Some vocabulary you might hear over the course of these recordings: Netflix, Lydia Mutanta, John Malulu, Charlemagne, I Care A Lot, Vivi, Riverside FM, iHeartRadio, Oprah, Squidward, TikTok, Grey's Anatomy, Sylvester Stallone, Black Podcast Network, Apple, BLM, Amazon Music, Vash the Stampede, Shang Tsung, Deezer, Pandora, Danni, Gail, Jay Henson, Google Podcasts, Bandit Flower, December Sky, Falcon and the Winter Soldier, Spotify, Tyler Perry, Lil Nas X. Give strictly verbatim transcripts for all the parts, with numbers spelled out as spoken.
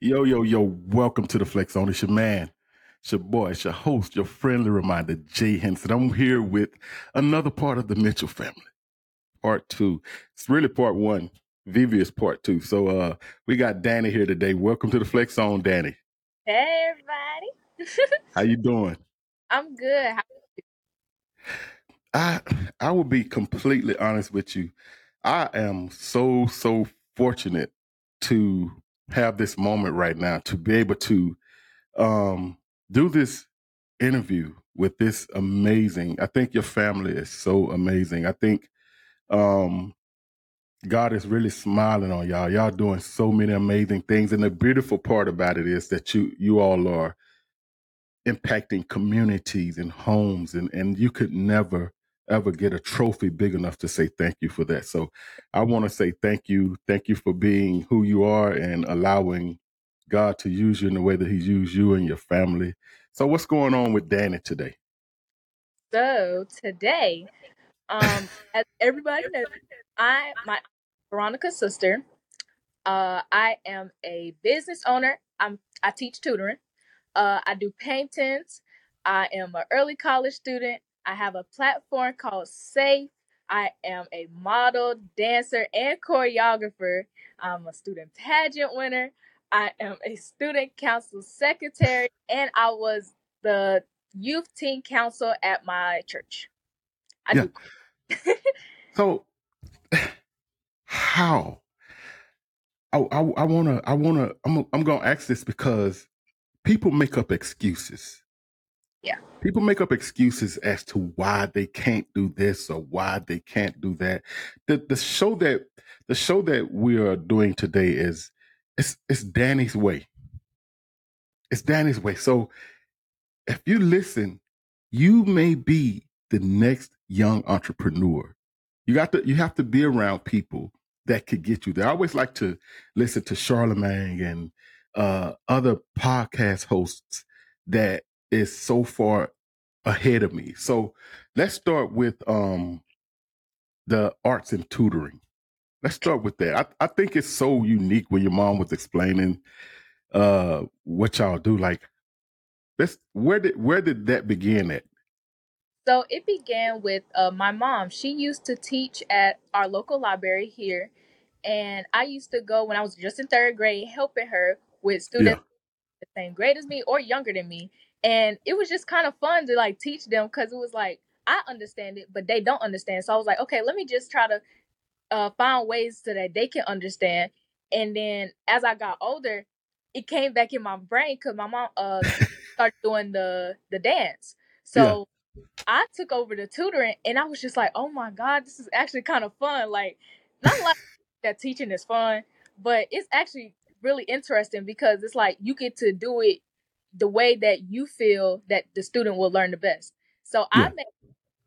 Yo, yo, yo, welcome to The Flex On. It's your man, it's your boy, it's your host, your friendly reminder, Jay Henson. I'm here with another part of the Mitchell family, part two. It's really part one. Vivi is part two. So uh, we got Danni here today. Welcome to The Flex On, Danni. Hey, everybody. How you doing? I'm good. How are you? I, I will be completely honest with you. I am so, so fortunate to have this moment right now to be able to um, do this interview with this amazing. I think your family is so amazing. I think um, God is really smiling on y'all. Y'all doing so many amazing things. And the beautiful part about it is that you you all are impacting communities and homes, and, and you could never ever get a trophy big enough to say thank you for that. So I want to say thank you. Thank you for being who you are and allowing God to use you in the way that He used you and your family. So what's going on with Danni today? So today, um, as everybody knows, I, my Veronica's sister, uh, I am a business owner. I'm, I teach tutoring. Uh, I do paintings. I am an early college student. I have a platform called SAFE. I am a model, dancer, and choreographer. I'm a student pageant winner. I am a student council secretary, and I was the youth teen council at my church. I yeah. do. So, how? I I wanna I wanna I'm I'm gonna ask this because people make up excuses. Yeah. People make up excuses as to why they can't do this or why they can't do that. The the show that the show that we are doing today is it's it's Danni's way. It's Danni's way. So if you listen, you may be the next young entrepreneur. You got to you have to be around people that could get you there. I always like to listen to Charlemagne and uh, other podcast hosts that is so far ahead of me. So let's start with um, the arts and tutoring. Let's start with that. I, I think it's so unique when your mom was explaining uh, what y'all do. Like, let's, where did where did that begin at? So it began with uh, my mom. She used to teach at our local library here, and I used to go when I was just in third grade, helping her with students yeah. the same grade as me or younger than me. And it was just kind of fun to like teach them because it was like, I understand it, but they don't understand. So I was like, okay, let me just try to uh, find ways so that they can understand. And then as I got older, it came back in my brain because my mom uh, started doing the, the dance. So yeah. I took over the tutoring and I was just like, oh my God, this is actually kind of fun. Like, not like that teaching is fun, but it's actually really interesting because it's like you get to do it the way that you feel that the student will learn the best. So yeah. I make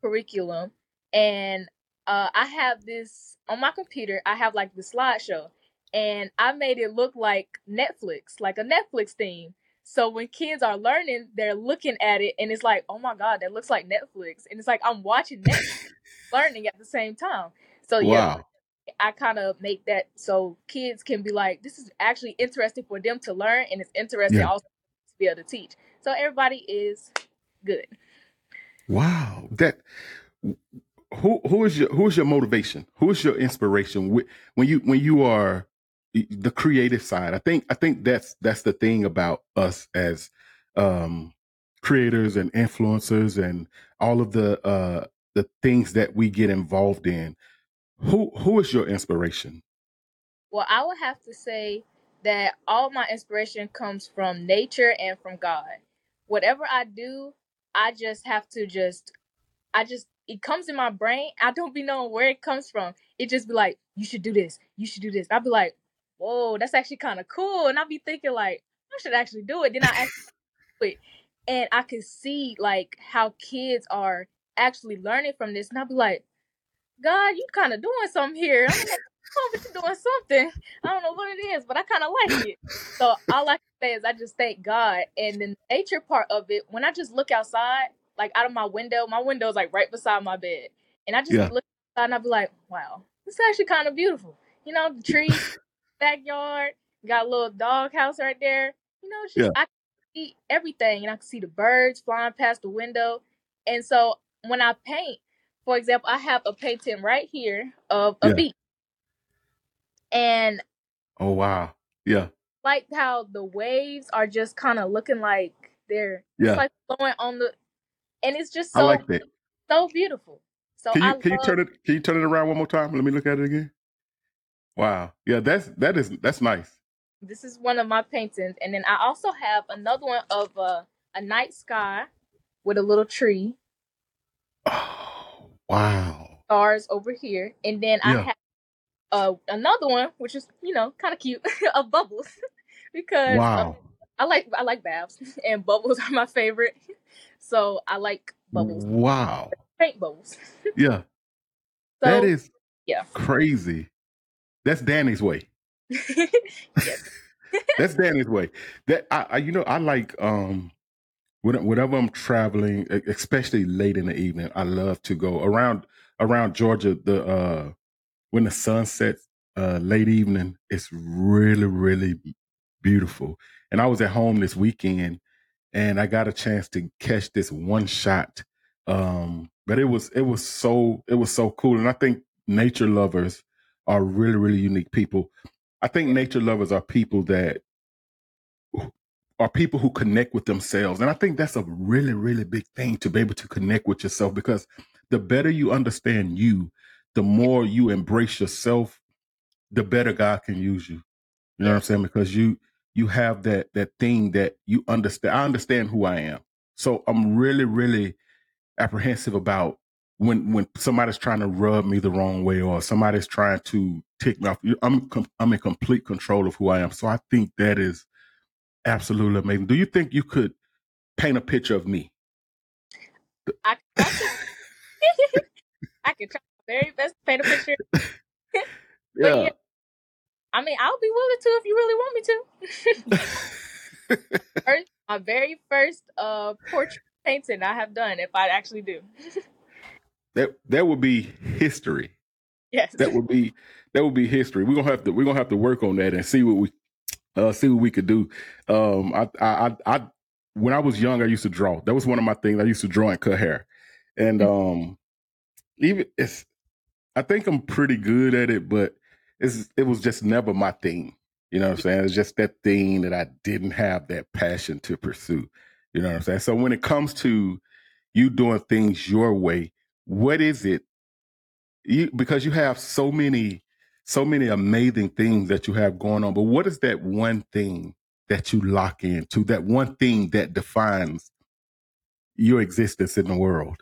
curriculum and uh, I have this on my computer. I have like the slideshow and I made it look like Netflix, like a Netflix theme. So when kids are learning, they're looking at it and it's like, oh my God, that looks like Netflix. And it's like, I'm watching Netflix learning at the same time. So wow. yeah, I kind of make that so kids can be like, this is actually interesting for them to learn. And it's interesting yeah. also be able to teach. So everybody is good. Wow. That who who is your who is your motivation? Who is your inspiration when you when you are the creative side? I think I think that's that's the thing about us as um creators and influencers and all of the uh the things that we get involved in. Who who is your inspiration? Well, I would have to say that all my inspiration comes from nature and from God. Whatever I do, I just have to just, I just, it comes in my brain. I don't be knowing where it comes from. It just be like, you should do this. You should do this. I'll be like, whoa, that's actually kind of cool. And I'll be thinking like, I should actually do it. Then I actually do it. And I can see like how kids are actually learning from this. And I'll be like, God, you kind of doing something here. I'm like, oh, but you're doing something. I don't know what it is, but I kind of like it. So all I can say is I just thank God. And then the nature part of it, when I just look outside, like out of my window, my window is like right beside my bed. And I just yeah. look outside and I'll be like, wow, this is actually kind of beautiful. You know, the trees, backyard, Got a little dog house right there. You know, she, yeah. I can see everything, and I can see the birds flying past the window. And so when I paint, for example, I have a painting right here of a yeah. beach. And oh wow, yeah, like how the waves are just kind of looking like they're yeah. like flowing on the, and it's just so I like that. So beautiful. So can you I can love, you turn it can you turn it around one more time? Let me look at it again. Wow, yeah, that's that is that's nice. This is one of my paintings, and then I also have another one of a, a night sky with a little tree. Oh, wow. Stars over here, and then yeah. I have uh, another one, which is, you know, kind of cute, of bubbles, because wow. um, I like I like baths, and bubbles are my favorite, so I like bubbles. Wow. Paint bubbles. Yeah. So, that is yeah. crazy. That's Danny's way. That's Danny's way. That I, I, you know, I like um, whenever I'm traveling, especially late in the evening, I love to go around around Georgia. The uh, when the sun sets uh, late evening, it's really really beautiful. And I was at home this weekend, and I got a chance to catch this one shot. Um, but it was it was so it was so cool, and I think nature lovers are really really unique people. I think nature lovers are people that are people who connect with themselves. And I think that's a really, really big thing, to be able to connect with yourself, because the better you understand you, the more you embrace yourself, the better God can use you. You know what I'm saying? Because you you have that that thing that you understand. I understand who I am. So I'm really, really apprehensive about when when somebody's trying to rub me the wrong way, or somebody's trying to tick me off. I'm I'm in complete control of who I am. So I think that is absolutely amazing. Do you think you could paint a picture of me? I, I, could, I could try my very best to paint a picture. But yeah. yeah. I mean, I'll be willing to if you really want me to. first, my very first uh, portrait painting I have done, if I actually do. That that would be history. Yes, that would be that would be history. We're gonna have to we're gonna have to work on that and see what we uh, see what we could do. Um, I, I I when I was young, I used to draw. That was one of my things. I used to draw and cut hair, and um, even it's I think I'm pretty good at it, but it's it was just never my thing. You know what I'm saying? It's just that thing that I didn't have that passion to pursue. You know what I'm saying? So when it comes to you doing things your way, what is it? You, because you have so many, so many amazing things that you have going on. But what is that one thing that you lock into? That one thing that defines your existence in the world?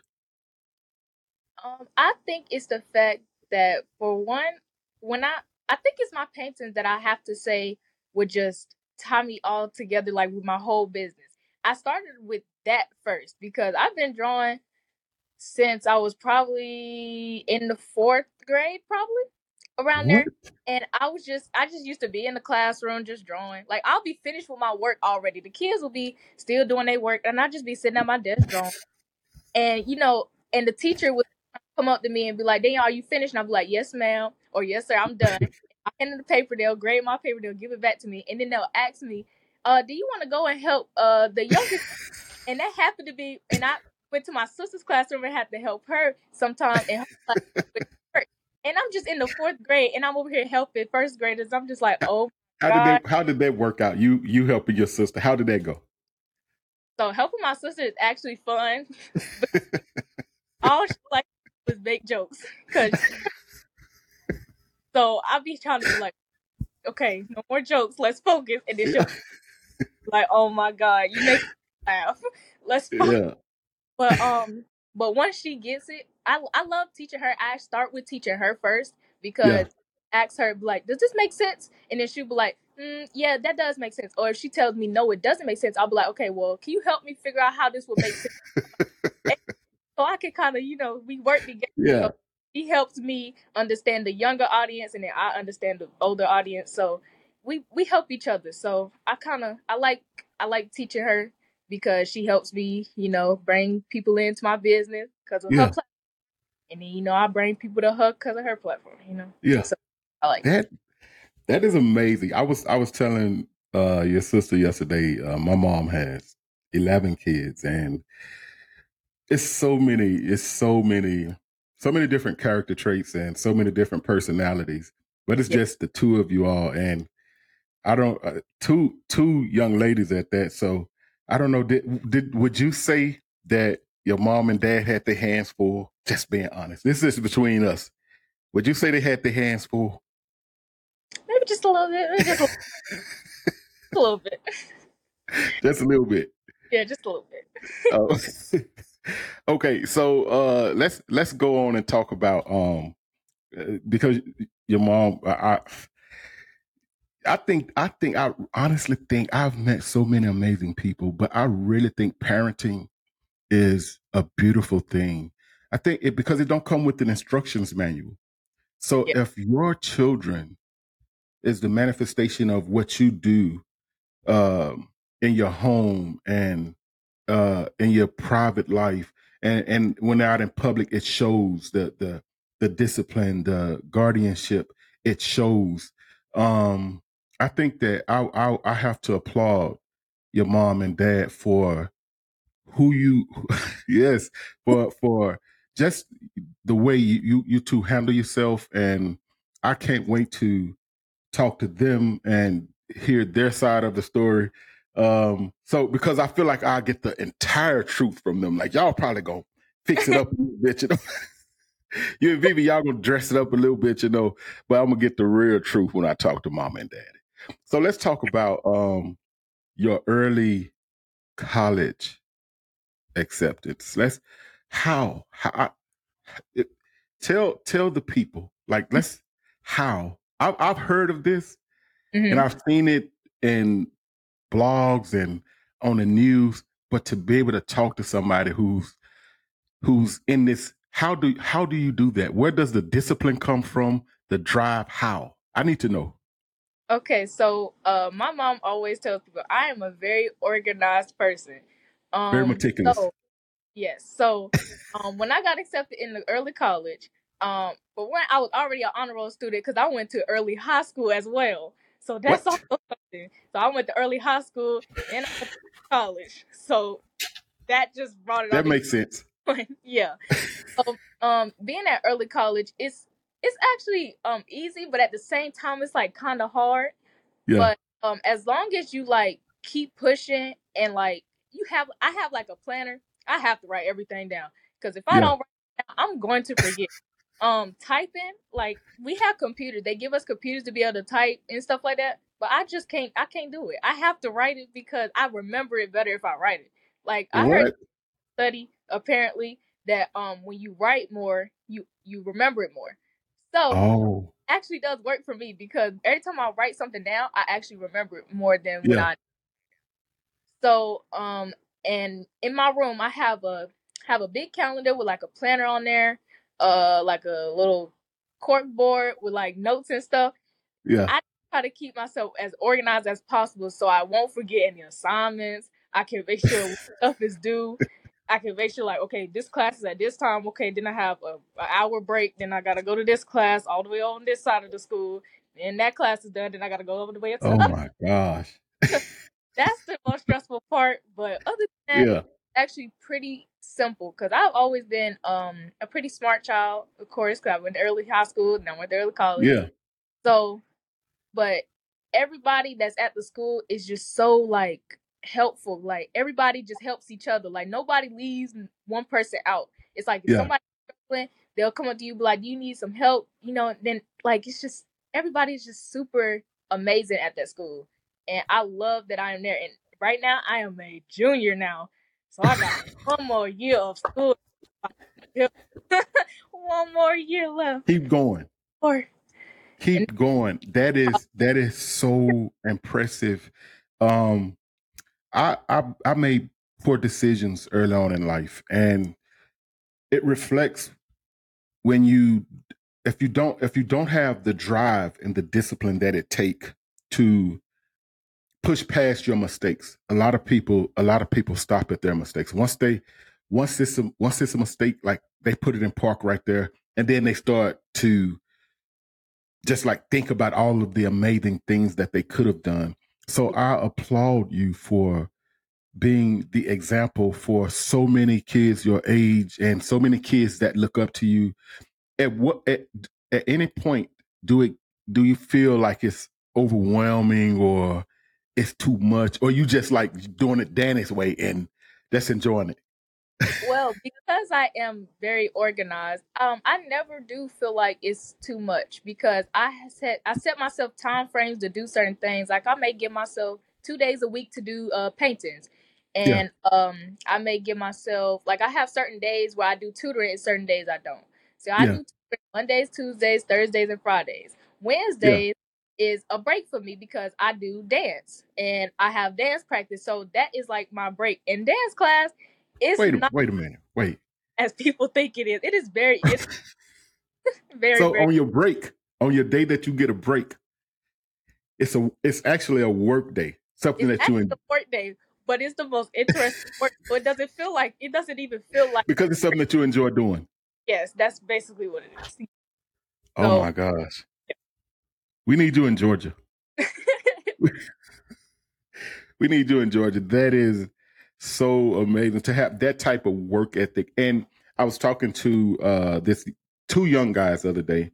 Um, I think it's the fact that, for one, when I, I think it's my paintings that I have to say would just tie me all together, like with my whole business. I started with that first because I've been drawing since I was probably in the fourth grade, probably around there. And I was just, I just used to be in the classroom just drawing. Like, I'll be finished with my work already. The kids will be still doing their work, and I'll just be sitting at my desk drawing. And, you know, and the teacher would come up to me and be like, "Danielle, are you finished?" And I'll be like, "Yes, ma'am," or "Yes, sir, I'm done." I'll hand them the paper, they'll grade my paper, they'll give it back to me. And then they'll ask me, uh, "Do you want to go and help uh, the youngest?" And that happened to be, and I went to my sister's classroom and had to help her sometimes. And I'm just in the fourth grade, and I'm over here helping first graders. I'm just like, oh, my how God. did that, how did that work out? You you helping your sister? How did that go? So helping my sister is actually fun. All she liked was make jokes. Cause so I'll be trying to be like, okay, no more jokes. Let's focus. And then she'll be like, oh my God, you make me laugh. Let's focus. Yeah. But um, but once she gets it, I I love teaching her. I start with teaching her first because yeah. ask her, like, "Does this make sense?" And then she'll be like, mm, "Yeah, that does make sense." Or if she tells me, "No, it doesn't make sense," I'll be like, "Okay, well, can you help me figure out how this would make sense?" So I can kind of, you know, we work together. Yeah. So she helps me understand the younger audience, and then I understand the older audience. So we we help each other. So I kind of I like I like teaching her, because she helps me, you know, bring people into my business because of yeah. her platform. And then, you know, I bring people to her because of her platform, you know? Yeah. So I like that. That is amazing. I was I was telling uh, your sister yesterday. Uh, my mom has eleven kids, and it's so many. It's so many. So many different character traits and so many different personalities. But it's yep. just the two of you all, and I don't uh, two two young ladies at that. So I don't know. Did did would you say that your mom and dad had their hands full? Just being honest, this is between us. Would you say they had their hands full? Maybe just a little bit. Maybe just a little, just a little bit. Just a little bit. Yeah, just a little bit. Oh. Okay, so uh, let's let's go on and talk about um because your mom, I I think I think I honestly think I've met so many amazing people, but I really think parenting is a beautiful thing. I think it because it don't come with an instructions manual. So yeah. if your children is the manifestation of what you do um, in your home and uh in your private life and and when they're out in public, it shows the the the discipline, the guardianship, it shows. um I think that I, I I have to applaud your mom and dad for who you yes for for just the way you, you you two handle yourself, and I can't wait to talk to them and hear their side of the story. Um, so because I feel like I get the entire truth from them. Like, y'all probably gonna fix it up a little bit, you know. You and Vivi, y'all gonna dress it up a little bit, you know, but I'm gonna get the real truth when I talk to mom and daddy. So let's talk about um your early college acceptance. Let's how how I, it, tell tell the people, like, let's how I've I've heard of this mm-hmm. and I've seen it in blogs and on the news, but to be able to talk to somebody who's who's in this, how do how do you do that? Where does the discipline come from? The drive? How? I need to know. Okay, so uh, my mom always tells people I am a very organized person. Um, very meticulous. So, yes. So um, when I got accepted in the early college, um, but when I was already an honor roll student because I went to early high school as well. So that's what? also something. So I went to early high school and I went to college. So that just brought it. That makes sense. Yeah. So, um, being at early college, it's it's actually um easy, but at the same time, it's like kind of hard. Yeah. But um, as long as you like keep pushing and like you have, I have like a planner. I have to write everything down because if I yeah. don't write it down, I'm going to forget. Um, typing, like we have computers. They give us computers to be able to type and stuff like that. But I just can't. I can't do it. I have to write it because I remember it better if I write it. Like I what? heard a study apparently that um when you write more, you you remember it more. So oh. it actually does work for me because every time I write something down, I actually remember it more than yeah. when I. So um and in my room, I have a have a big calendar with like a planner on there. Uh, like a little cork board with like notes and stuff. Yeah. I try to keep myself as organized as possible so I won't forget any assignments. I can make sure stuff is due. I can make sure like, okay, this class is at this time. Okay, then I have a, an hour break. Then I got to go to this class all the way on this side of the school. And that class is done. Then I got to go over the way up to oh the my gosh. That's the most stressful part. But other than that, yeah. actually pretty simple because I've always been um a pretty smart child, of course, because I went to early high school and I went to early college. Yeah. So, but everybody that's at the school is just so like helpful. Like everybody just helps each other. Like nobody leaves one person out. It's like if yeah. somebody's struggling, they'll come up to you, be like, "Do you need some help?" You know. And then like it's just everybody's just super amazing at that school, and I love that I am there. And right now, I am a junior now. So I got one more year of school. One more year left. Keep going. Or keep and- going. That is that is so impressive. Um, I I I made poor decisions early on in life, and it reflects when you if you don't if you don't have the drive and the discipline that it takes to push past your mistakes. A lot of people, a lot of people stop at their mistakes. Once they, once it's a, once it's a mistake, like they put it in park right there, and then they start to just like think about all of the amazing things that they could have done. So I applaud you for being the example for so many kids your age and so many kids that look up to you. At what at, at any point do it do you feel like it's overwhelming or it's too much, or you just like doing it Danny's way and that's enjoying it? Well, because I am very organized, um, I never do feel like it's too much because I set I set myself time frames to do certain things. Like I may give myself two days a week to do uh, paintings, and yeah. um, I may give myself like I have certain days where I do tutoring and certain days I don't. So I yeah. do tutoring Mondays, Tuesdays, Thursdays, and Fridays. Wednesdays yeah. is a break for me because I do dance and I have dance practice, so that is like my break. And dance class. It's wait, not, wait a minute. Wait. As people think it is. It is very, it's very, so very, on your break, on your day that you get a break, it's a, it's actually a work day. Something it's that you enjoy. It's a work day, but it's the most interesting work. So it doesn't feel like, it doesn't even feel like. Because it's something that you enjoy doing. Yes, that's basically what it is. Oh so, my gosh. Yeah. We need you in Georgia. We need you in Georgia. That is so amazing to have that type of work ethic. And I was talking to uh, this two young guys the other day,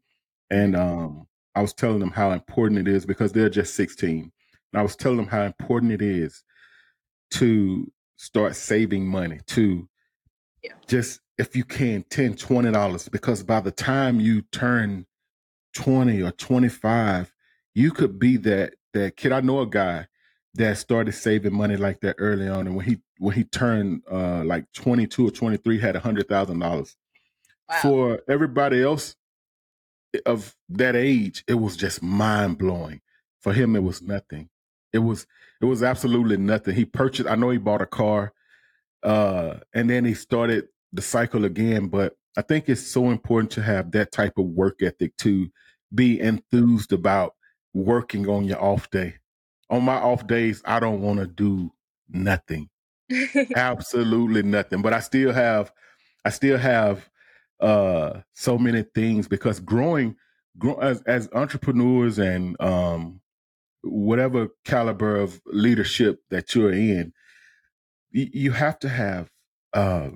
and um, I was telling them how important it is because they're just sixteen. And I was telling them how important it is to start saving money, to yeah. just, if you can, ten dollars, twenty dollars, because by the time you turn twenty or twenty-five, you could be that, that kid. I know a guy that started saving money like that early on. And when he when he turned uh, like twenty-two or twenty-three, had one hundred thousand dollars. Wow. For everybody else of that age, it was just mind-blowing. For him, it was nothing. It was it was absolutely nothing. He purchased, I know he bought a car, uh, and then he started the cycle again. But I think it's so important to have that type of work ethic, to be enthused about working on your off day. On my off days, I don't want to do nothing, absolutely nothing. But I still have, I still have uh, so many things because growing, grow, as, as entrepreneurs and um, whatever caliber of leadership that you're in, y- you have to have uh,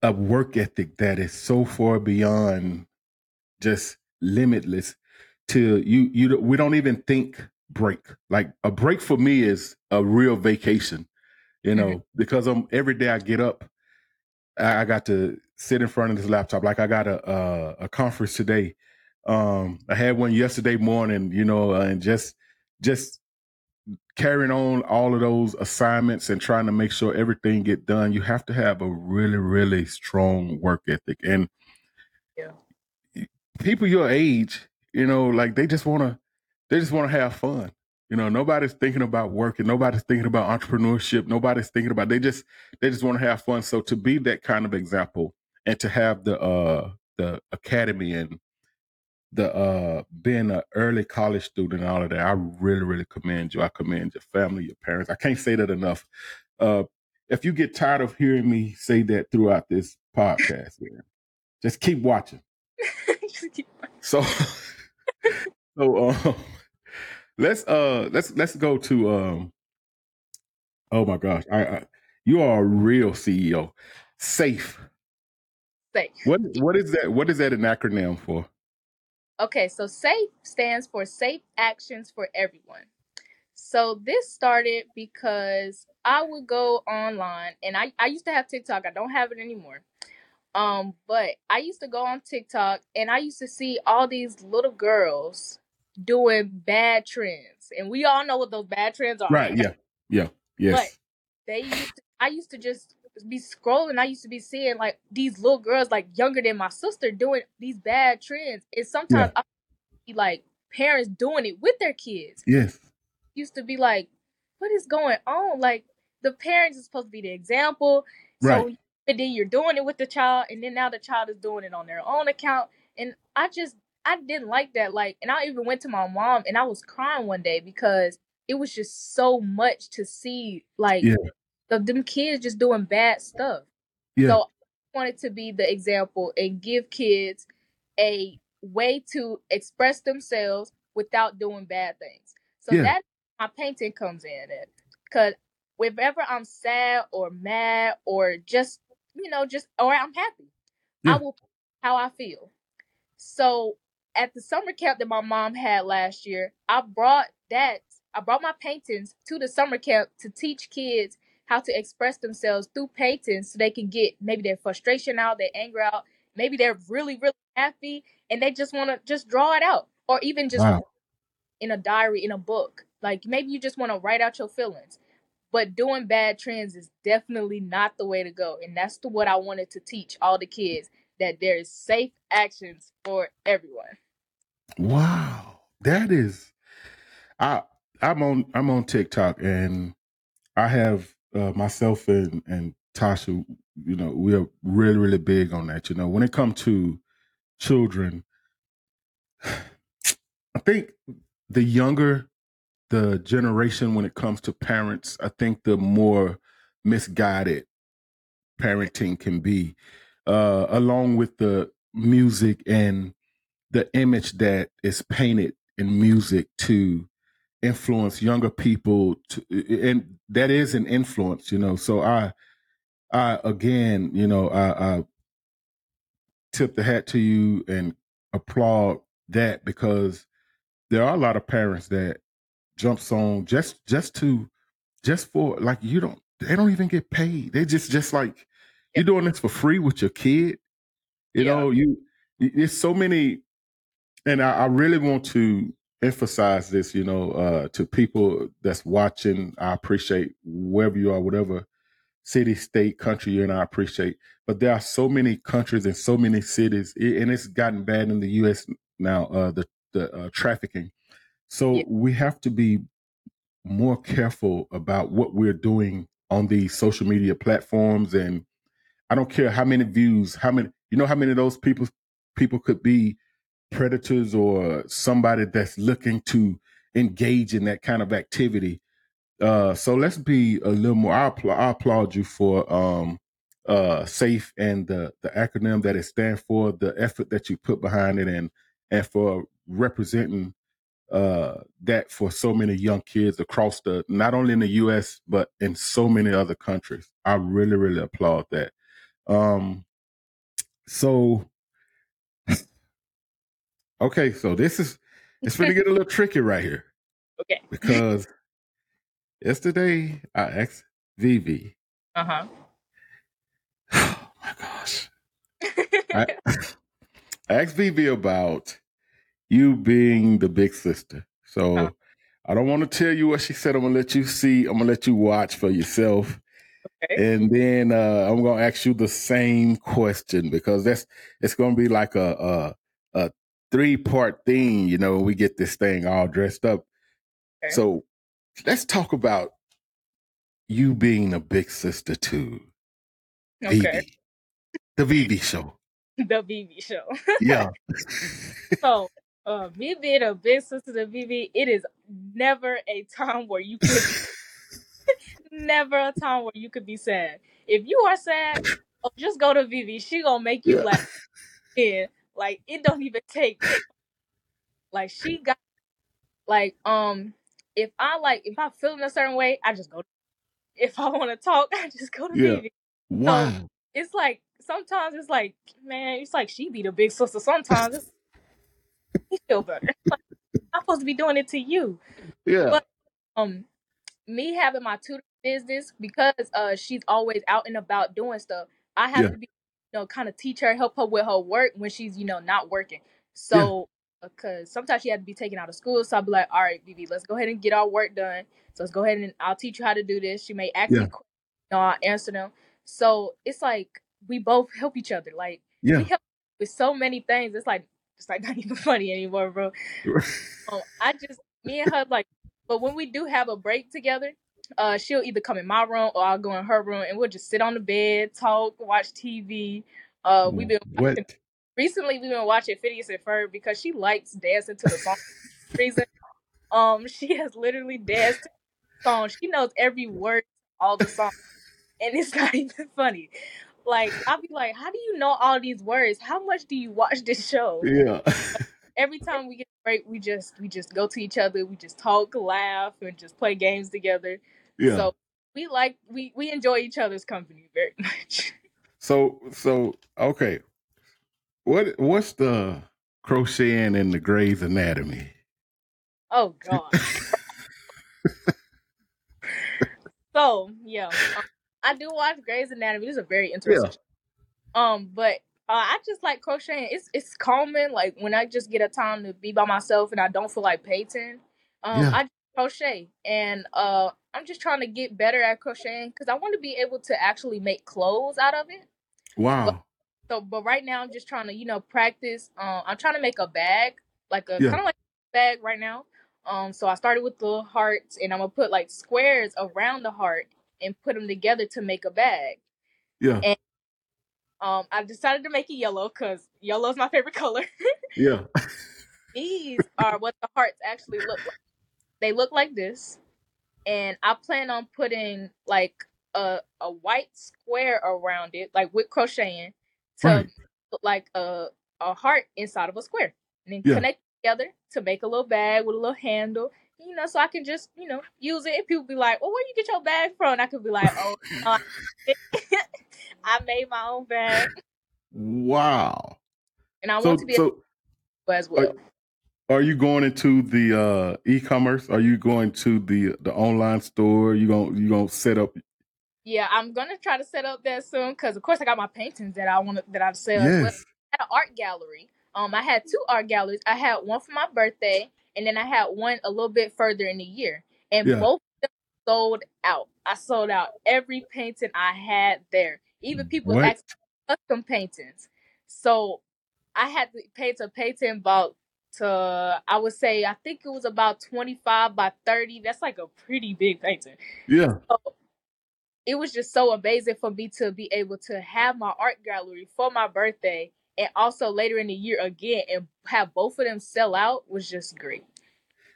a work ethic that is so far beyond just limitless. To you, you, we don't even think break. Like a break for me is a real vacation, you know, mm-hmm. because I'm every day I get up, I, I got to sit in front of this laptop. Like I got a a, a conference today. Um, I had one yesterday morning, you know, uh, and just just carrying on all of those assignments and trying to make sure everything get done. You have to have a really, really strong work ethic, and yeah. people your age, you know, like they just want to, they just want to have fun. You know, nobody's thinking about working. Nobody's thinking about entrepreneurship. Nobody's thinking about, they just, they just want to have fun. So to be that kind of example and to have the, uh, the academy and the, uh, being an early college student and all of that, I really, really commend you. I commend your family, your parents. I can't say that enough. Uh, if you get tired of hearing me say that throughout this podcast, man, just keep watching. Just keep watching. So... So um, let's uh let's let's go to um oh my gosh I, I you are a real C E O. SAFE. SAFE. What what is that? What is that an acronym for? Okay, so SAFE stands for Safe Actions for Everyone. So this started because I would go online and I, I used to have TikTok. I don't have it anymore. Um, but I used to go on TikTok and I used to see all these little girls doing bad trends. And we all know what those bad trends are. Right. Yeah. Yeah. Yes. But they used to, I used to just be scrolling. I used to be seeing like these little girls, like younger than my sister, doing these bad trends. And sometimes yeah. I used to be like parents doing it with their kids. Yes. I used to be like, what is going on? Like the parents is supposed to be the example. Right. So and then you're doing it with the child, and then now the child is doing it on their own account. And I just, I didn't like that. Like, and I even went to my mom and I was crying one day because it was just so much to see, like, yeah. the, them kids just doing bad stuff. Yeah. So I wanted to be the example and give kids a way to express themselves without doing bad things. So yeah. that's where my painting comes in at. Because whenever I'm sad or mad or just, you know, just, or I'm happy, yeah. I will paint how I feel. So at the summer camp that my mom had last year, I brought that, I brought my paintings to the summer camp to teach kids how to express themselves through paintings so they can get maybe their frustration out, their anger out. Maybe they're really, really happy and they just want to just draw it out, or even just wow. in a diary, in a book. Like maybe you just want to write out your feelings. But doing bad trends is definitely not the way to go. And that's the, what I wanted to teach all the kids, that there is safe actions for everyone. Wow. That is, I, I'm on, I'm on TikTok, and I have, Uh, myself and, and Tasha, you know, we are really, really big on that. You know, when it comes to children, I think the younger the generation, when it comes to parents, I think the more misguided parenting can be, uh, along with the music and the image that is painted in music to influence younger people to, and that is an influence, you know. So I, I again, you know, I, I tip the hat to you and applaud that, because there are a lot of parents that jumps on just, just to, just for like, you don't, they don't even get paid. They just, just like, you're doing this for free with your kid. You yeah. know, you, there's so many, and I, I really want to emphasize this, you know, uh, to people that's watching. I appreciate wherever you are, whatever city, state, country you're in, I appreciate. But there are so many countries and so many cities, and it's gotten bad in the U S now, uh, the, the uh, trafficking. So yeah. we have to be more careful about what we're doing on these social media platforms. And I don't care how many views, how many, you know, how many of those people, people could be predators or somebody that's looking to engage in that kind of activity. Uh, so let's be a little more, I, apl- I applaud you for um, uh, SAFE and the, the acronym that it stands for, the effort that you put behind it, and, and for representing uh, that for so many young kids across the, not only in the U S, but in so many other countries. I really, really applaud that. Um, so Okay, so this is, it's going to get a little tricky right here. Okay. Because yesterday I asked Vivi. Uh-huh. Oh, my gosh. I, I asked Vivi about you being the big sister. So uh-huh. I don't want to tell you what she said. I'm going to let you see. I'm going to let you watch for yourself. Okay. And then uh, I'm going to ask you the same question, because that's, it's going to be like a, a, a three-part thing, you know, we get this thing all dressed up. Okay. So let's talk about you being a big sister to okay. Vivi. The Vivi Show. The Vivi Show. Yeah. So uh, me being a big sister to Vivi, it is never a time where you could never a time where you could be sad. If you are sad, oh, just go to Vivi. She gonna make you yeah. laugh. Yeah. Like, it don't even take, like, she got, like, um, if I, like, if I'm feeling a certain way, I just go to, if I want to talk, I just go to yeah. T V. Wow. Um, it's like, sometimes it's like, man, it's like, she be the big sister. Sometimes it's, you feel better. Like, I'm supposed to be doing it to you. Yeah. But, um, me having my tutor business, because uh, she's always out and about doing stuff, I have yeah. to be, you know, kind of teach her, help her with her work when she's, you know, not working. So, because yeah. sometimes she had to be taken out of school. So I'd be like, all right, Vivi, let's go ahead and get our work done. So let's go ahead and I'll teach you how to do this. She may ask yeah. me questions, you know, I'll answer them. So it's like, we both help each other. Like, yeah. we help with so many things. It's like, it's like not even funny anymore, bro. um, I just, me and her, like, but when we do have a break together, Uh, she'll either come in my room or I'll go in her room, and we'll just sit on the bed, talk, watch T V. Uh, we've been watching, what? recently we've been watching Phineas and Ferb, because she likes dancing to the song. For some reason, um, she has literally danced to the song. She knows every word, all the songs, and it's not even funny. Like, I'll be like, how do you know all these words? How much do you watch this show? Yeah. Every time we get a break, we just we just go to each other. We just talk, laugh, and just play games together. Yeah. So we like we we enjoy each other's company very much. So so okay, what what's the crocheting in the Grey's Anatomy? Oh God. So yeah, um, I do watch Grey's Anatomy. This is a very interesting. Yeah. Um, but. Uh, I just like crocheting. It's it's calming. Like when I just get a time to be by myself and I don't feel like painting, um, yeah. I just crochet. And uh, I'm just trying to get better at crocheting because I want to be able to actually make clothes out of it. Wow. But, so, but right now I'm just trying to, you know, practice. Um, I'm trying to make a bag, like a yeah. kind of like a bag right now. Um, so I started with the hearts and I'm gonna put like squares around the heart and put them together to make a bag. Yeah. And Um, I decided to make it yellow because yellow is my favorite color. Yeah. These are what the hearts actually look like. They look like this. And I plan on putting like a a white square around it, like with crocheting, to right. look like a, a heart inside of a square. And then yeah. connect it together to make a little bag with a little handle. You know, so I can just, you know, use it. And people be like, well, where you get your bag from? And I could be like, oh, uh, I made my own bag. Wow. And I so, want to be so, a- as well. Are, are you going into the uh, e-commerce? Are you going to the the online store? You gonna you gonna set up? Yeah, I'm gonna try to set up that soon because of course I got my paintings that I want that I sell. Yes. Well, at an art gallery. Um, I had two art galleries. I had one for my birthday, and then I had one a little bit further in the year, and yeah. both of them sold out. I sold out every painting I had there. Even people what? asked for custom paintings. So I had to paint a painting about, to, I would say, I think it was about twenty-five by thirty. That's like a pretty big painting. Yeah. So it was just so amazing for me to be able to have my art gallery for my birthday and also later in the year again and have both of them sell out was just great.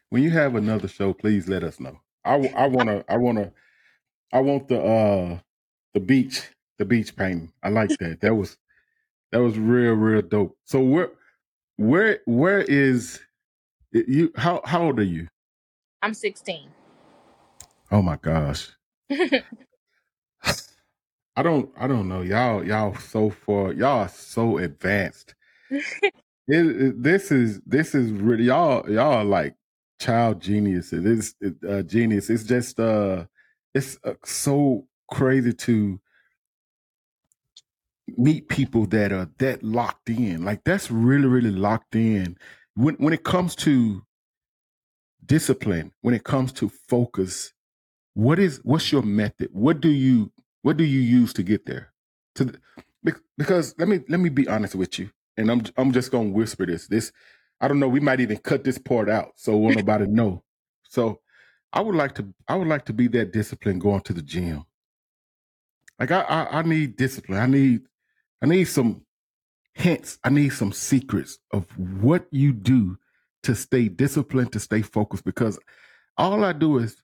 When you have another show, please let us know. I, I want to, I want to, I want the, uh, the beach. The beach painting. I like that. That was that was real, real dope. So where where where is you how how old are you? I'm sixteen. Oh my gosh. I don't I don't know. Y'all y'all so far y'all are so advanced. it, it, this is this is really y'all y'all are like child geniuses. It's it, uh, genius. It's just uh it's uh, so crazy to meet people that are that locked in. Like that's really, really locked in. When when it comes to discipline, when it comes to focus, what is what's your method? What do you what do you use to get there? To the, because let me let me be honest with you, and I'm I'm just gonna whisper this. This I don't know. We might even cut this part out so won't nobody know. So I would like to I would like to be that discipline going to the gym. Like I, I I need discipline. I need. I need some hints. I need some secrets of what you do to stay disciplined, to stay focused, because all I do is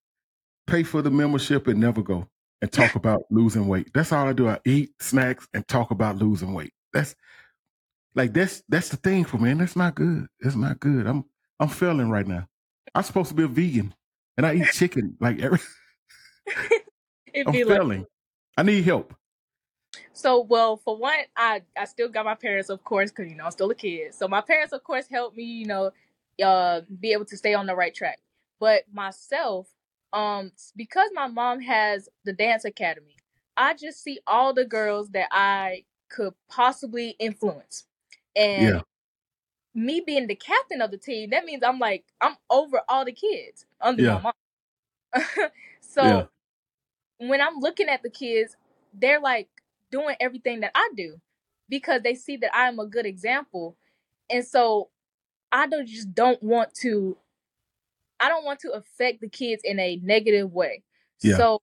pay for the membership and never go and talk about losing weight. That's all I do. I eat snacks and talk about losing weight. That's like, that's, that's the thing for me. And that's not good. It's not good. I'm, I'm failing right now. I'm supposed to be a vegan and I eat chicken. Like every, I'm failing. Like- I need help. So, well, for one, I, I still got my parents, of course, because, you know, I'm still a kid. So my parents, of course, helped me, you know, uh, be able to stay on the right track. But myself, um, because my mom has the dance academy, I just see all the girls that I could possibly influence. And yeah. me being the captain of the team, that means I'm like, I'm over all the kids under yeah. my mom. So yeah. when I'm looking at the kids, they're like, doing everything that I do because they see that I'm a good example. And so I don't just don't want to, I don't want to affect the kids in a negative way. Yeah. So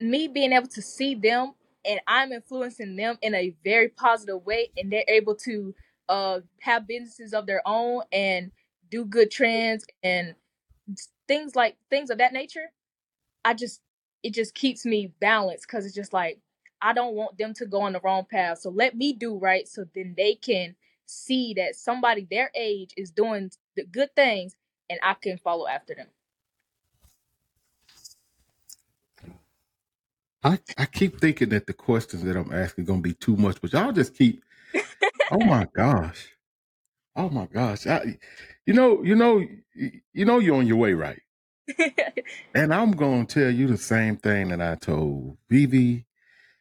me being able to see them and I'm influencing them in a very positive way and they're able to uh, have businesses of their own and do good trends and things like things of that nature. I just, it just keeps me balanced because it's just like, I don't want them to go on the wrong path. So let me do right, so then they can see that somebody their age is doing the good things and I can follow after them. I, I keep thinking that the questions that I'm asking are going to be too much, but y'all just keep, oh my gosh. Oh my gosh. I, you know, you know, you know, you're on your way, right? And I'm going to tell you the same thing that I told Vivi.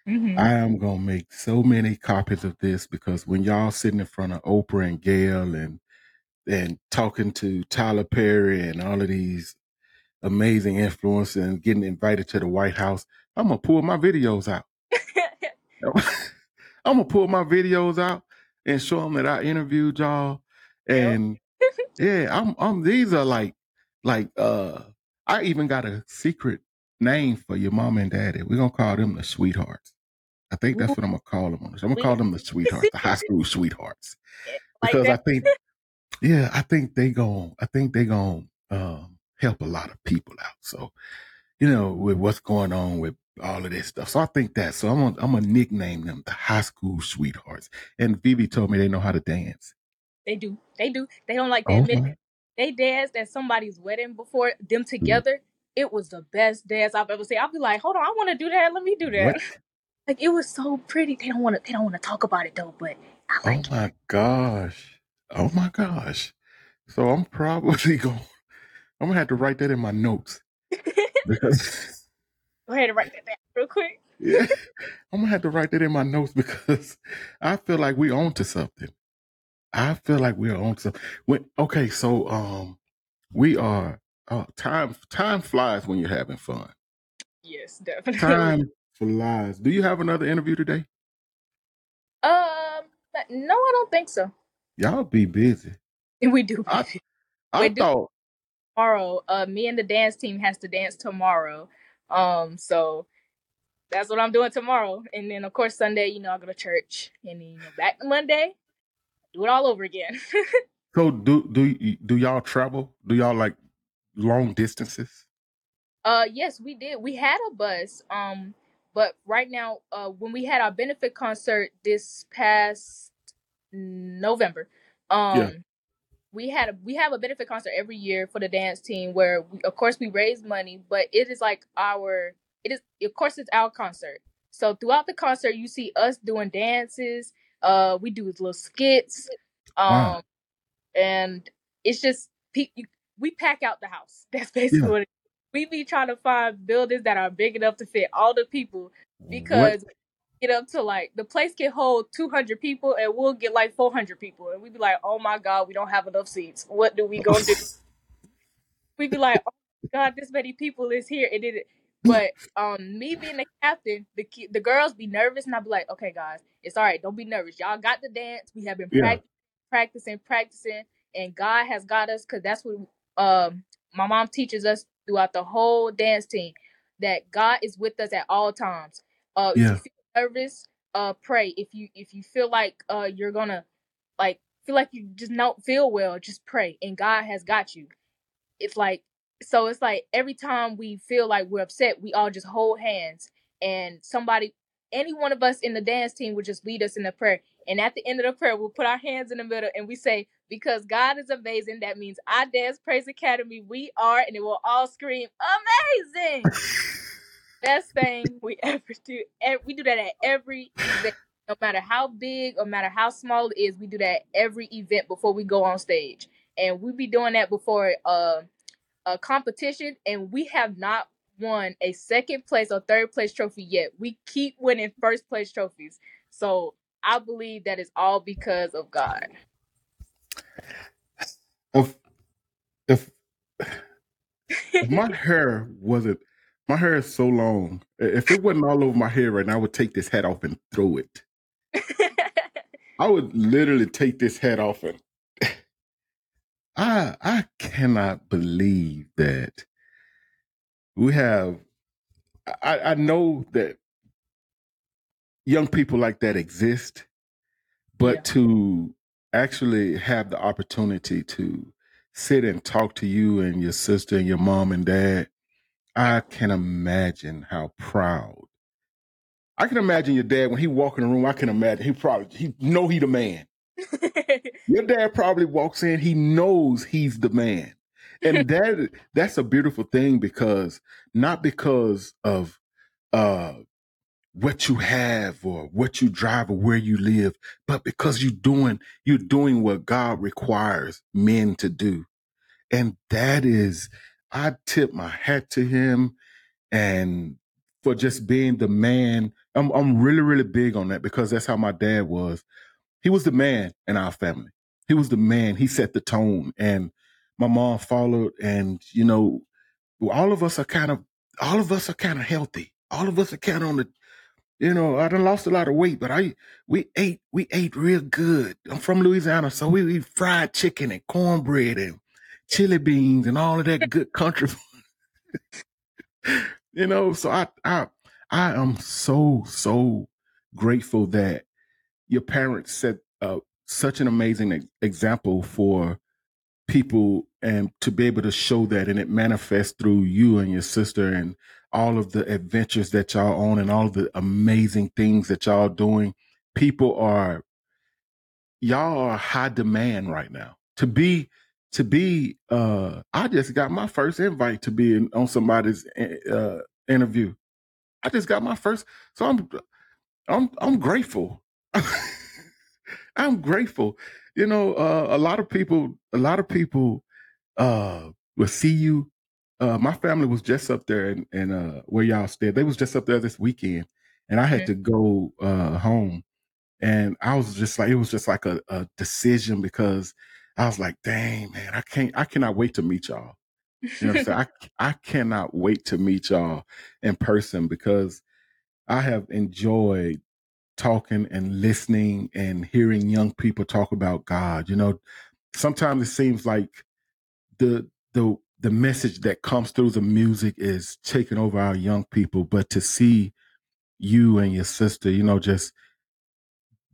Mm-hmm. I am going to make so many copies of this, because when y'all sitting in front of Oprah and Gail and, and talking to Tyler Perry and all of these amazing influencers and getting invited to the White House, I'm going to pull my videos out. I'm going to pull my videos out and show them that I interviewed y'all. And yeah, I'm, I'm, these are like, like, uh, I even got a secret name for your mom and daddy. We're going to call them the sweethearts. I think that's what I'm going to call them. I'm going to call them the sweethearts, the high school sweethearts. Because like I think, yeah, I think they gon', I think they gon', um, help a lot of people out. So, you know, with what's going on with all of this stuff. So I think that. So I'm gonna, I'm gonna nickname them the high school sweethearts. And Vivi told me they know how to dance. They do. They do. They don't like that. Okay. They danced at somebody's wedding before, them together. Mm. It was the best dance I've ever seen. I'll be like, hold on, I want to do that. Let me do that. What? Like, it was so pretty. They don't want to. They don't want to talk about it though. But I like. Oh my it. gosh. Oh my gosh. So I'm probably going. I'm gonna have to write that in my notes. Because, go ahead and write that down real quick. Yeah, I'm gonna have to write that in my notes, because I feel like we're on to something. I feel like we're on to something. When, okay, so um, we are. Oh, time time flies when you're having fun. Yes, definitely. Time flies. Do you have another interview today? Um, no, I don't think so. Y'all be busy. And we do. I, I we thought. Do. Tomorrow, uh, me and the dance team has to dance tomorrow, um, so that's what I'm doing tomorrow. And then, of course, Sunday, you know, I go to church, and then, you know, back to Monday, do it all over again. So, do do do y'all travel? Do y'all like long distances? Uh, yes, we did. We had a bus, um, but right now, uh, when we had our benefit concert this past November, um. Yeah. We had a, we have a benefit concert every year for the dance team where, we, of course, we raise money, but it is like our, it is, of course, it's our concert. So throughout the concert, you see us doing dances. Uh, we do little skits. Um, wow. And it's just, we pack out the house. That's basically yeah. what it is. We be trying to find buildings that are big enough to fit all the people, because what? Get up to like the place can hold two hundred people and we'll get like four hundred people, and we'd be like, oh my god, we don't have enough seats, what do we gonna do? We'd be like, oh my god, this many people is here. It did it. But um me being the captain, the the girls be nervous, and I'd be like, okay guys, it's all right, don't be nervous, y'all got the dance, we have been yeah. practicing practicing and God has got us, because that's what um my mom teaches us throughout the whole dance team, that God is with us at all times. uh yeah. Nervous, uh, pray. If you if you feel like uh you're gonna like feel like you just don't feel well, just pray, and God has got you. It's like, so it's like every time we feel like we're upset, we all just hold hands, and somebody, any one of us in the dance team would just lead us in the prayer, and at the end of the prayer, we'll put our hands in the middle and we say, because God is amazing. That means I Dance Praise Academy, we are, and it will all scream amazing. Best thing we ever do. We do that at every event, no matter how big, no matter how small it is. We do that at every event before we go on stage, and we be doing that before uh, a competition. And we have not won a second place or third place trophy yet. We keep winning first place trophies. So I believe that is all because of God. If if, if my hair wasn't. My hair is so long. If it wasn't all over my hair right now, I would take this hat off and throw it. I would literally take this hat off, and I I cannot believe that we have. I, I know that young people like that exist, but yeah. to actually have the opportunity to sit and talk to you and your sister and your mom and dad. I can imagine how proud I can imagine your dad when he walk in the room. I can imagine he probably he know he the man. Your dad probably walks in. He knows he's the man, and that that's a beautiful thing because not because of uh, what you have or what you drive or where you live, but because you doing you're doing what God requires men to do, and that is I tip my hat to him and for just being the man. I'm I'm really, really big on that because that's how my dad was. He was the man in our family. He was the man. He set the tone. And my mom followed. And, you know, all of us are kind of, all of us are kind of healthy. All of us are kind of on the, you know, I done lost a lot of weight, but I, we ate, we ate real good. I'm from Louisiana. So we eat fried chicken and cornbread and chili beans and all of that good country. You know, so I, I, I am so, so grateful that your parents set uh, such an amazing example for people and to be able to show that. And it manifests through you and your sister and all of the adventures that y'all on and all of the amazing things that y'all are doing. People are, y'all are high demand right now to be, to be, uh, I just got my first invite to be in, on somebody's uh, interview. I just got my first, so I'm, I'm, I'm grateful. I'm grateful. You know, uh, a lot of people, a lot of people uh, will see you. Uh, my family was just up there and, and uh, where y'all stayed. They was just up there this weekend and I had okay. to go uh, home and I was just like, it was just like a, a decision because I was like, dang, man, I can't, I cannot wait to meet y'all. You know what I'm saying? I, I cannot wait to meet y'all in person because I have enjoyed talking and listening and hearing young people talk about God. You know, sometimes it seems like the the the message that comes through the music is taking over our young people, but to see you and your sister, you know, just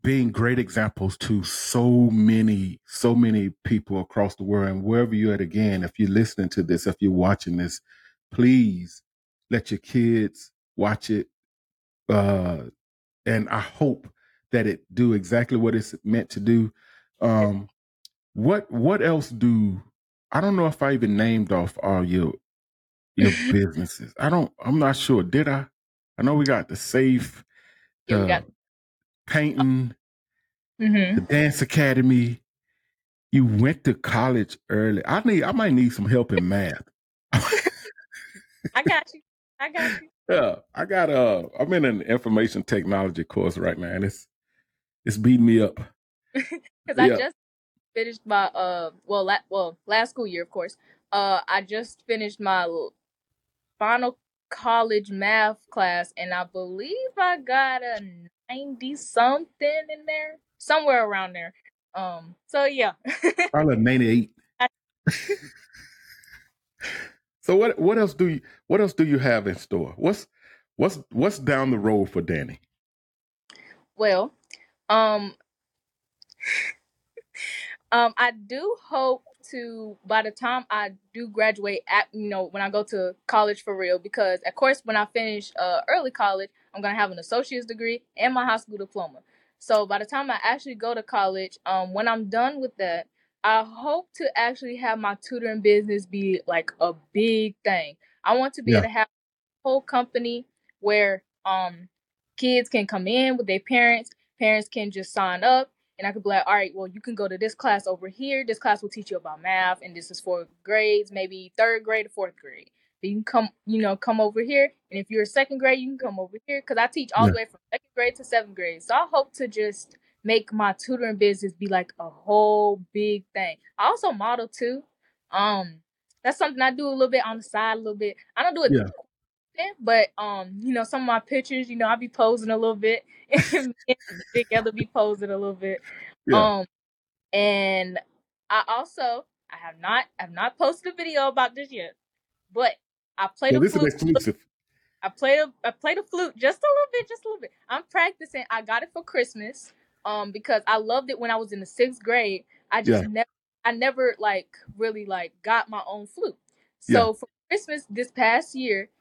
being great examples to so many, so many people across the world. And wherever you're at, again, if you're listening to this, if you're watching this, please let your kids watch it. Uh, and I hope that it do exactly what it's meant to do. Um, what what else do, I don't know if I even named off all your, your businesses. I don't, I'm not sure. Did I? I know we got the SAFE, the yeah, got- painting, mm-hmm. the dance academy. You went to college early. I need, I might need some help in math. I got you. I got you. Yeah, I got uh I'm in an information technology course right now and it's it's beating me up. Cuz yeah. I just finished my uh well la- well last school year of course. Uh I just finished my final college math class and I believe I got a ninety something in there, somewhere around there. Um so yeah. Probably ninety-eight. So what what else do you what else do you have in store? What's what's what's down the road for Danni? Well, um, um, I do hope to by the time I do graduate, at you know when I go to college for real, because of course when I finish uh, early college, I'm gonna have an associate's degree and my high school diploma. So by the time I actually go to college, um, when I'm done with that, I hope to actually have my tutoring business be like a big thing. I want to be yeah. able to have a whole company where um, kids can come in with their parents. Parents can just sign up and I could be like, all right, well, you can go to this class over here. This class will teach you about math. And this is for grades, maybe third grade or fourth grade. Then you can come, you know, come over here. And if you're in second grade, you can come over here because I teach all yeah. the way from second grade to seventh grade. So I hope to just make my tutoring business be like a whole big thing. I also model too. Um, that's something I do a little bit on the side, a little bit. I don't do it, yeah. but um, you know, some of my pictures, you know, I be posing a little bit. Together be posing a little bit. Yeah. Um, and I also I have not I have not posted a video about this yet, but I played yeah, a flute. This is exclusive. I played a I played a flute just a little bit, just a little bit. I'm practicing. I got it for Christmas. Um, because I loved it when I was in the sixth grade. I just yeah. never, I never like really like got my own flute. So yeah. for Christmas this past year,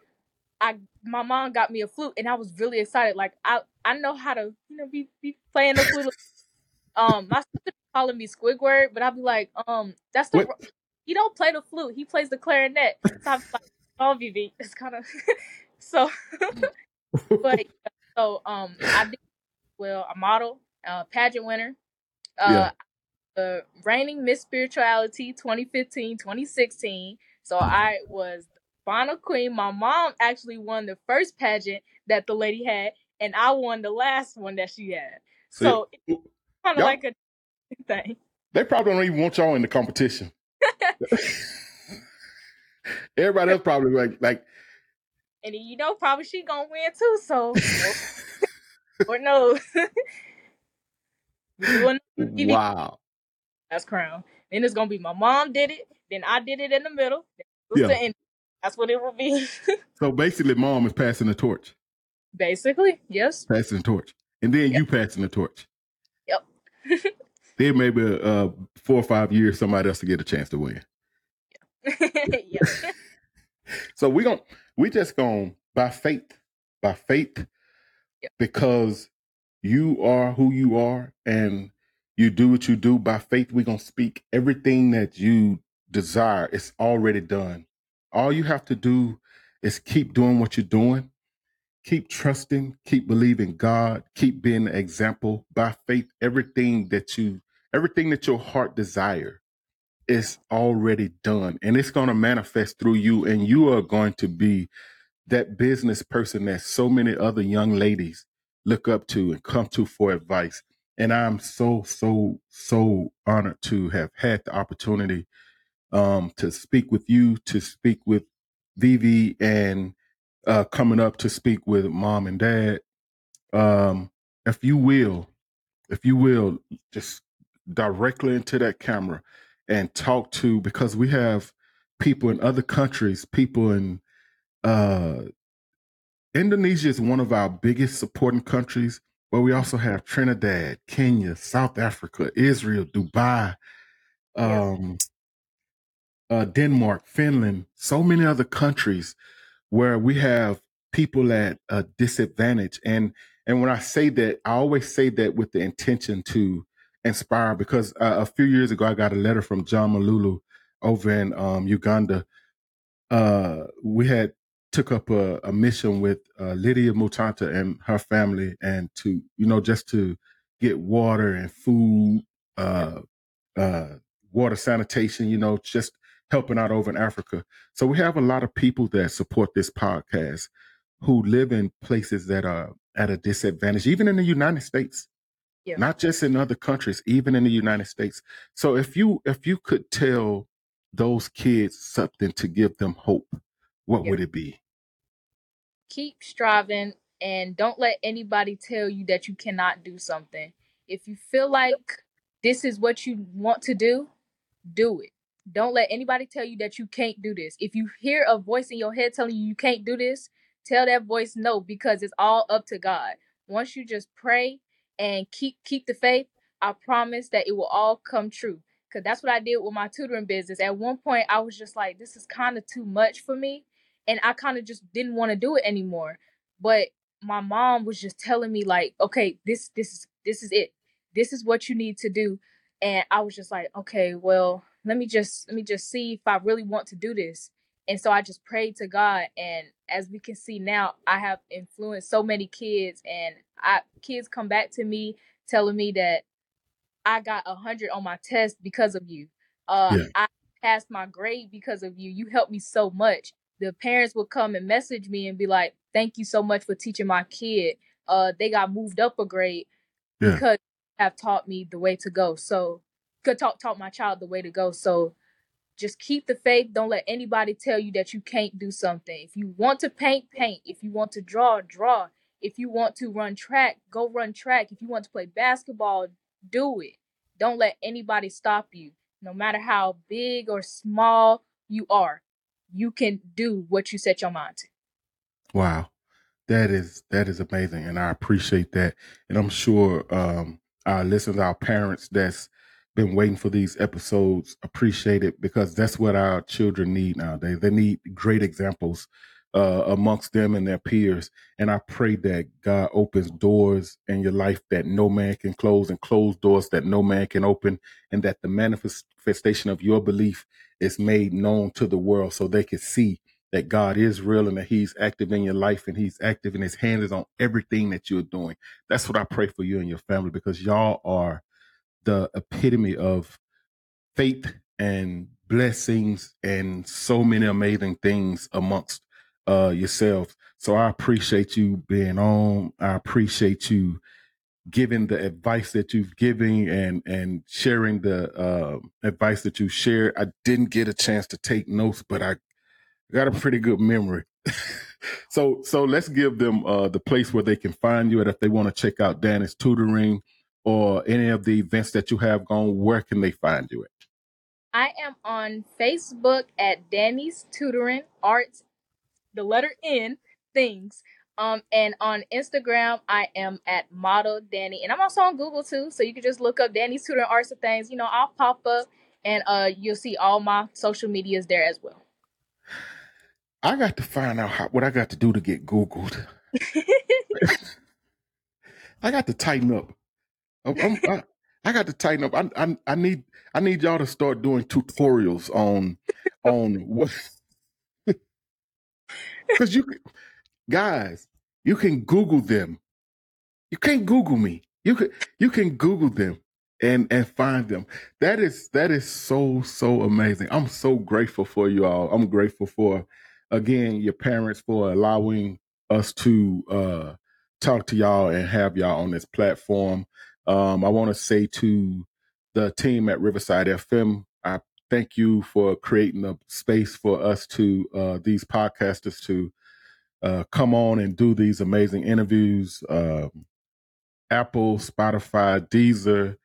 I my mom got me a flute, and I was really excited. Like I, I know how to, you know, be be playing the flute. um, my sister calling me Squidward, but I'd be like, um, that's the what? He don't play the flute. He plays the clarinet. So I'm like, oh, Vivi, it's kind of so. But so um, I did well. A model, uh, pageant winner. Uh, yeah. The reigning Miss Spirituality twenty fifteen twenty sixteen. So I was the final queen. My mom actually won the first pageant that the lady had, and I won the last one that she had. See, so it's kind of like a thing. They probably don't even want y'all in the competition. Everybody else probably like like. And you know, probably she gonna win too. So, or no. Wow. That's crown. Then it's gonna be my mom did it. Then I did it in the middle. Yeah. And that's what it will be. So basically, mom is passing the torch. Basically, yes. Passing the torch, and then yep. You passing the torch. Yep. Then maybe uh, four or five years, somebody else to get a chance to win. Yeah. Yeah. So we gonna we just gonna by faith, by faith, yep. Because you are who you are, and you do what you do. By faith, we're going to speak everything that you desire. It's already done. All you have to do is keep doing what you're doing. Keep trusting. Keep believing God. Keep being an example. By faith, everything that you, everything that your heart desire is already done. And it's going to manifest through you. And you are going to be that business person that so many other young ladies look up to and come to for advice. And I'm so, so, so honored to have had the opportunity um, to speak with you, to speak with Vivi, and uh, coming up to speak with mom and dad. Um, if you will, if you will, just directly into that camera and talk to, because we have people in other countries, people in uh, Indonesia is one of our biggest supporting countries. But we also have Trinidad, Kenya, South Africa, Israel, Dubai, um, uh, Denmark, Finland, so many other countries where we have people at a disadvantage. And and when I say that, I always say that with the intention to inspire, because uh, a few years ago, I got a letter from John Malulu over in um, Uganda. Uh, we had took up a, a mission with uh, Lydia Mutanta and her family, and to, you know, just to get water and food, uh, uh, water sanitation, you know, just helping out over in Africa. So we have a lot of people that support this podcast who live in places that are at a disadvantage, even in the United States, yeah. Not just in other countries, even in the United States. So if you, if you could tell those kids something to give them hope, what yeah. would it be? Keep striving, and don't let anybody tell you that you cannot do something. If you feel like this is what you want to do, do it. Don't let anybody tell you that you can't do this. If you hear a voice in your head telling you you can't do this, tell that voice no, because it's all up to God. Once you just pray and keep keep the faith, I promise that it will all come true. Because that's what I did with my tutoring business. At one point, I was just like, this is kind of too much for me. And I kind of just didn't want to do it anymore. But my mom was just telling me like, okay, this, this, is, this is it. This is what you need to do. And I was just like, okay, well, let me just, let me just see if I really want to do this. And so I just prayed to God. And as we can see now, I have influenced so many kids, and I, kids come back to me telling me that I got a hundred on my test because of you. Uh, yeah. I passed my grade because of you. You helped me so much. The parents would come and message me and be like, thank you so much for teaching my kid. Uh, they got moved up a grade yeah. because you have taught me the way to go. So could talk, taught my child the way to go. So just keep the faith. Don't let anybody tell you that you can't do something. If you want to paint, paint. If you want to draw, draw. If you want to run track, go run track. If you want to play basketball, do it. Don't let anybody stop you. No matter how big or small you are, you can do what you set your mind to. Wow. That is, that is amazing. And I appreciate that. And I'm sure um, our listeners, our parents that's been waiting for these episodes appreciate it, because that's what our children need nowadays. They need great examples uh, amongst them and their peers. And I pray that God opens doors in your life that no man can close and close doors that no man can open, and that the manifestation of your belief is made known to the world so they can see that God is real and that he's active in your life and he's active and his hand is on everything that you're doing. That's what I pray for you and your family, because y'all are the epitome of faith and blessings and so many amazing things amongst uh, yourselves. So I appreciate you being on. I appreciate you giving the advice that you've given and, and sharing the uh, advice that you shared. I didn't get a chance to take notes, but I got a pretty good memory. so so let's give them uh, the place where they can find you, and if they want to check out Danni's tutoring or any of the events that you have going, where can they find you at? I am on Facebook at Danni's Tutoring Arts, the letter N, things. Um, and on Instagram, I am at Model Danni. And I'm also on Google, too, so you can just look up Danni's Tutoring Arts and Things. You know, I'll pop up, and uh, you'll see all my social medias there as well. I got to find out how, what I got to do to get Googled. I got to tighten up. I'm, I'm, I, I got to tighten up. I, I I need I need y'all to start doing tutorials on on what, because you guys you can Google them. You can't Google me. You can you can Google them and and find them. That is that is so so amazing. I'm so grateful for you all. I'm grateful for again your parents for allowing us to uh, talk to y'all and have y'all on this platform. Um, I want to say to the team at Riverside F M, I thank you for creating a space for us to, uh, these podcasters to uh, come on and do these amazing interviews. Uh, Apple, Spotify, Deezer,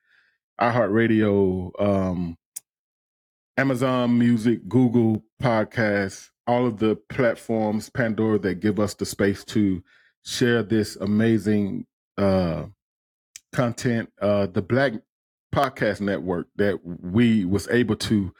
iHeartRadio, um, Amazon Music, Google Podcasts, all of the platforms, Pandora, that give us the space to share this amazing uh content, uh, the Black Podcast Network that we was able to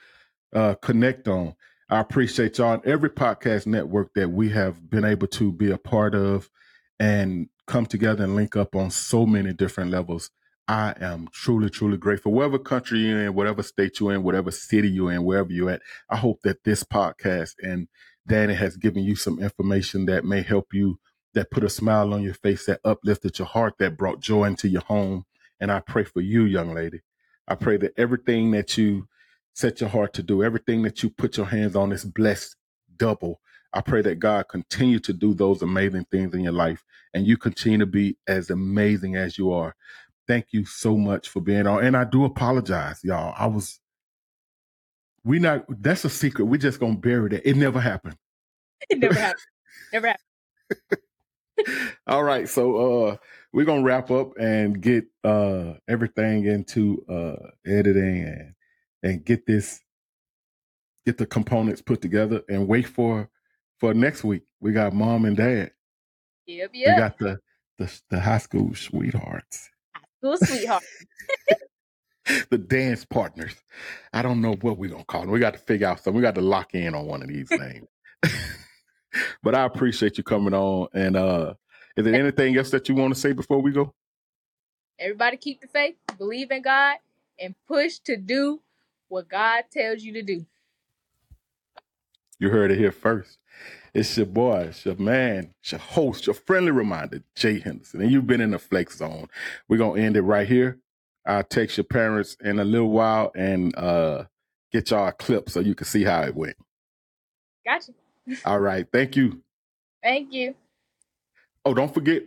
uh, connect on. I appreciate y'all and every podcast network that we have been able to be a part of and come together and link up on so many different levels. I am truly, truly grateful. Whatever country you're in, whatever state you're in, whatever city you're in, wherever you're at, I hope that this podcast and Danni has given you some information that may help you, that put a smile on your face, that uplifted your heart, that brought joy into your home. And I pray for you, young lady. I pray that everything that you set your heart to do, everything that you put your hands on is blessed double. I pray that God continue to do those amazing things in your life and you continue to be as amazing as you are. Thank you so much for being on. And I do apologize, y'all. I was, we not, that's a secret. We're just going to bury that. It never happened. It never happened. Never happened. All right, so uh, we're going to wrap up and get uh, everything into uh, editing and and get this, get the components put together and wait for for next week. We got mom and dad. Yep, yep. We got the, the, the high school sweethearts. High school sweethearts. The dance partners. I don't know what we're going to call them. We got to figure out something. We got to lock in on one of these names. But I appreciate you coming on. And uh, is there anything else that you want to say before we go? Everybody keep the faith, believe in God, and push to do what God tells you to do. You heard it here first. It's your boy, it's your man, it's your host, your friendly reminder, Jay Henderson. And you've been in the Flex Zone. We're going to end it right here. I'll text your parents in a little while and uh, get y'all a clip so you can see how it went. Gotcha. All right. Thank you. Thank you. Oh, don't forget,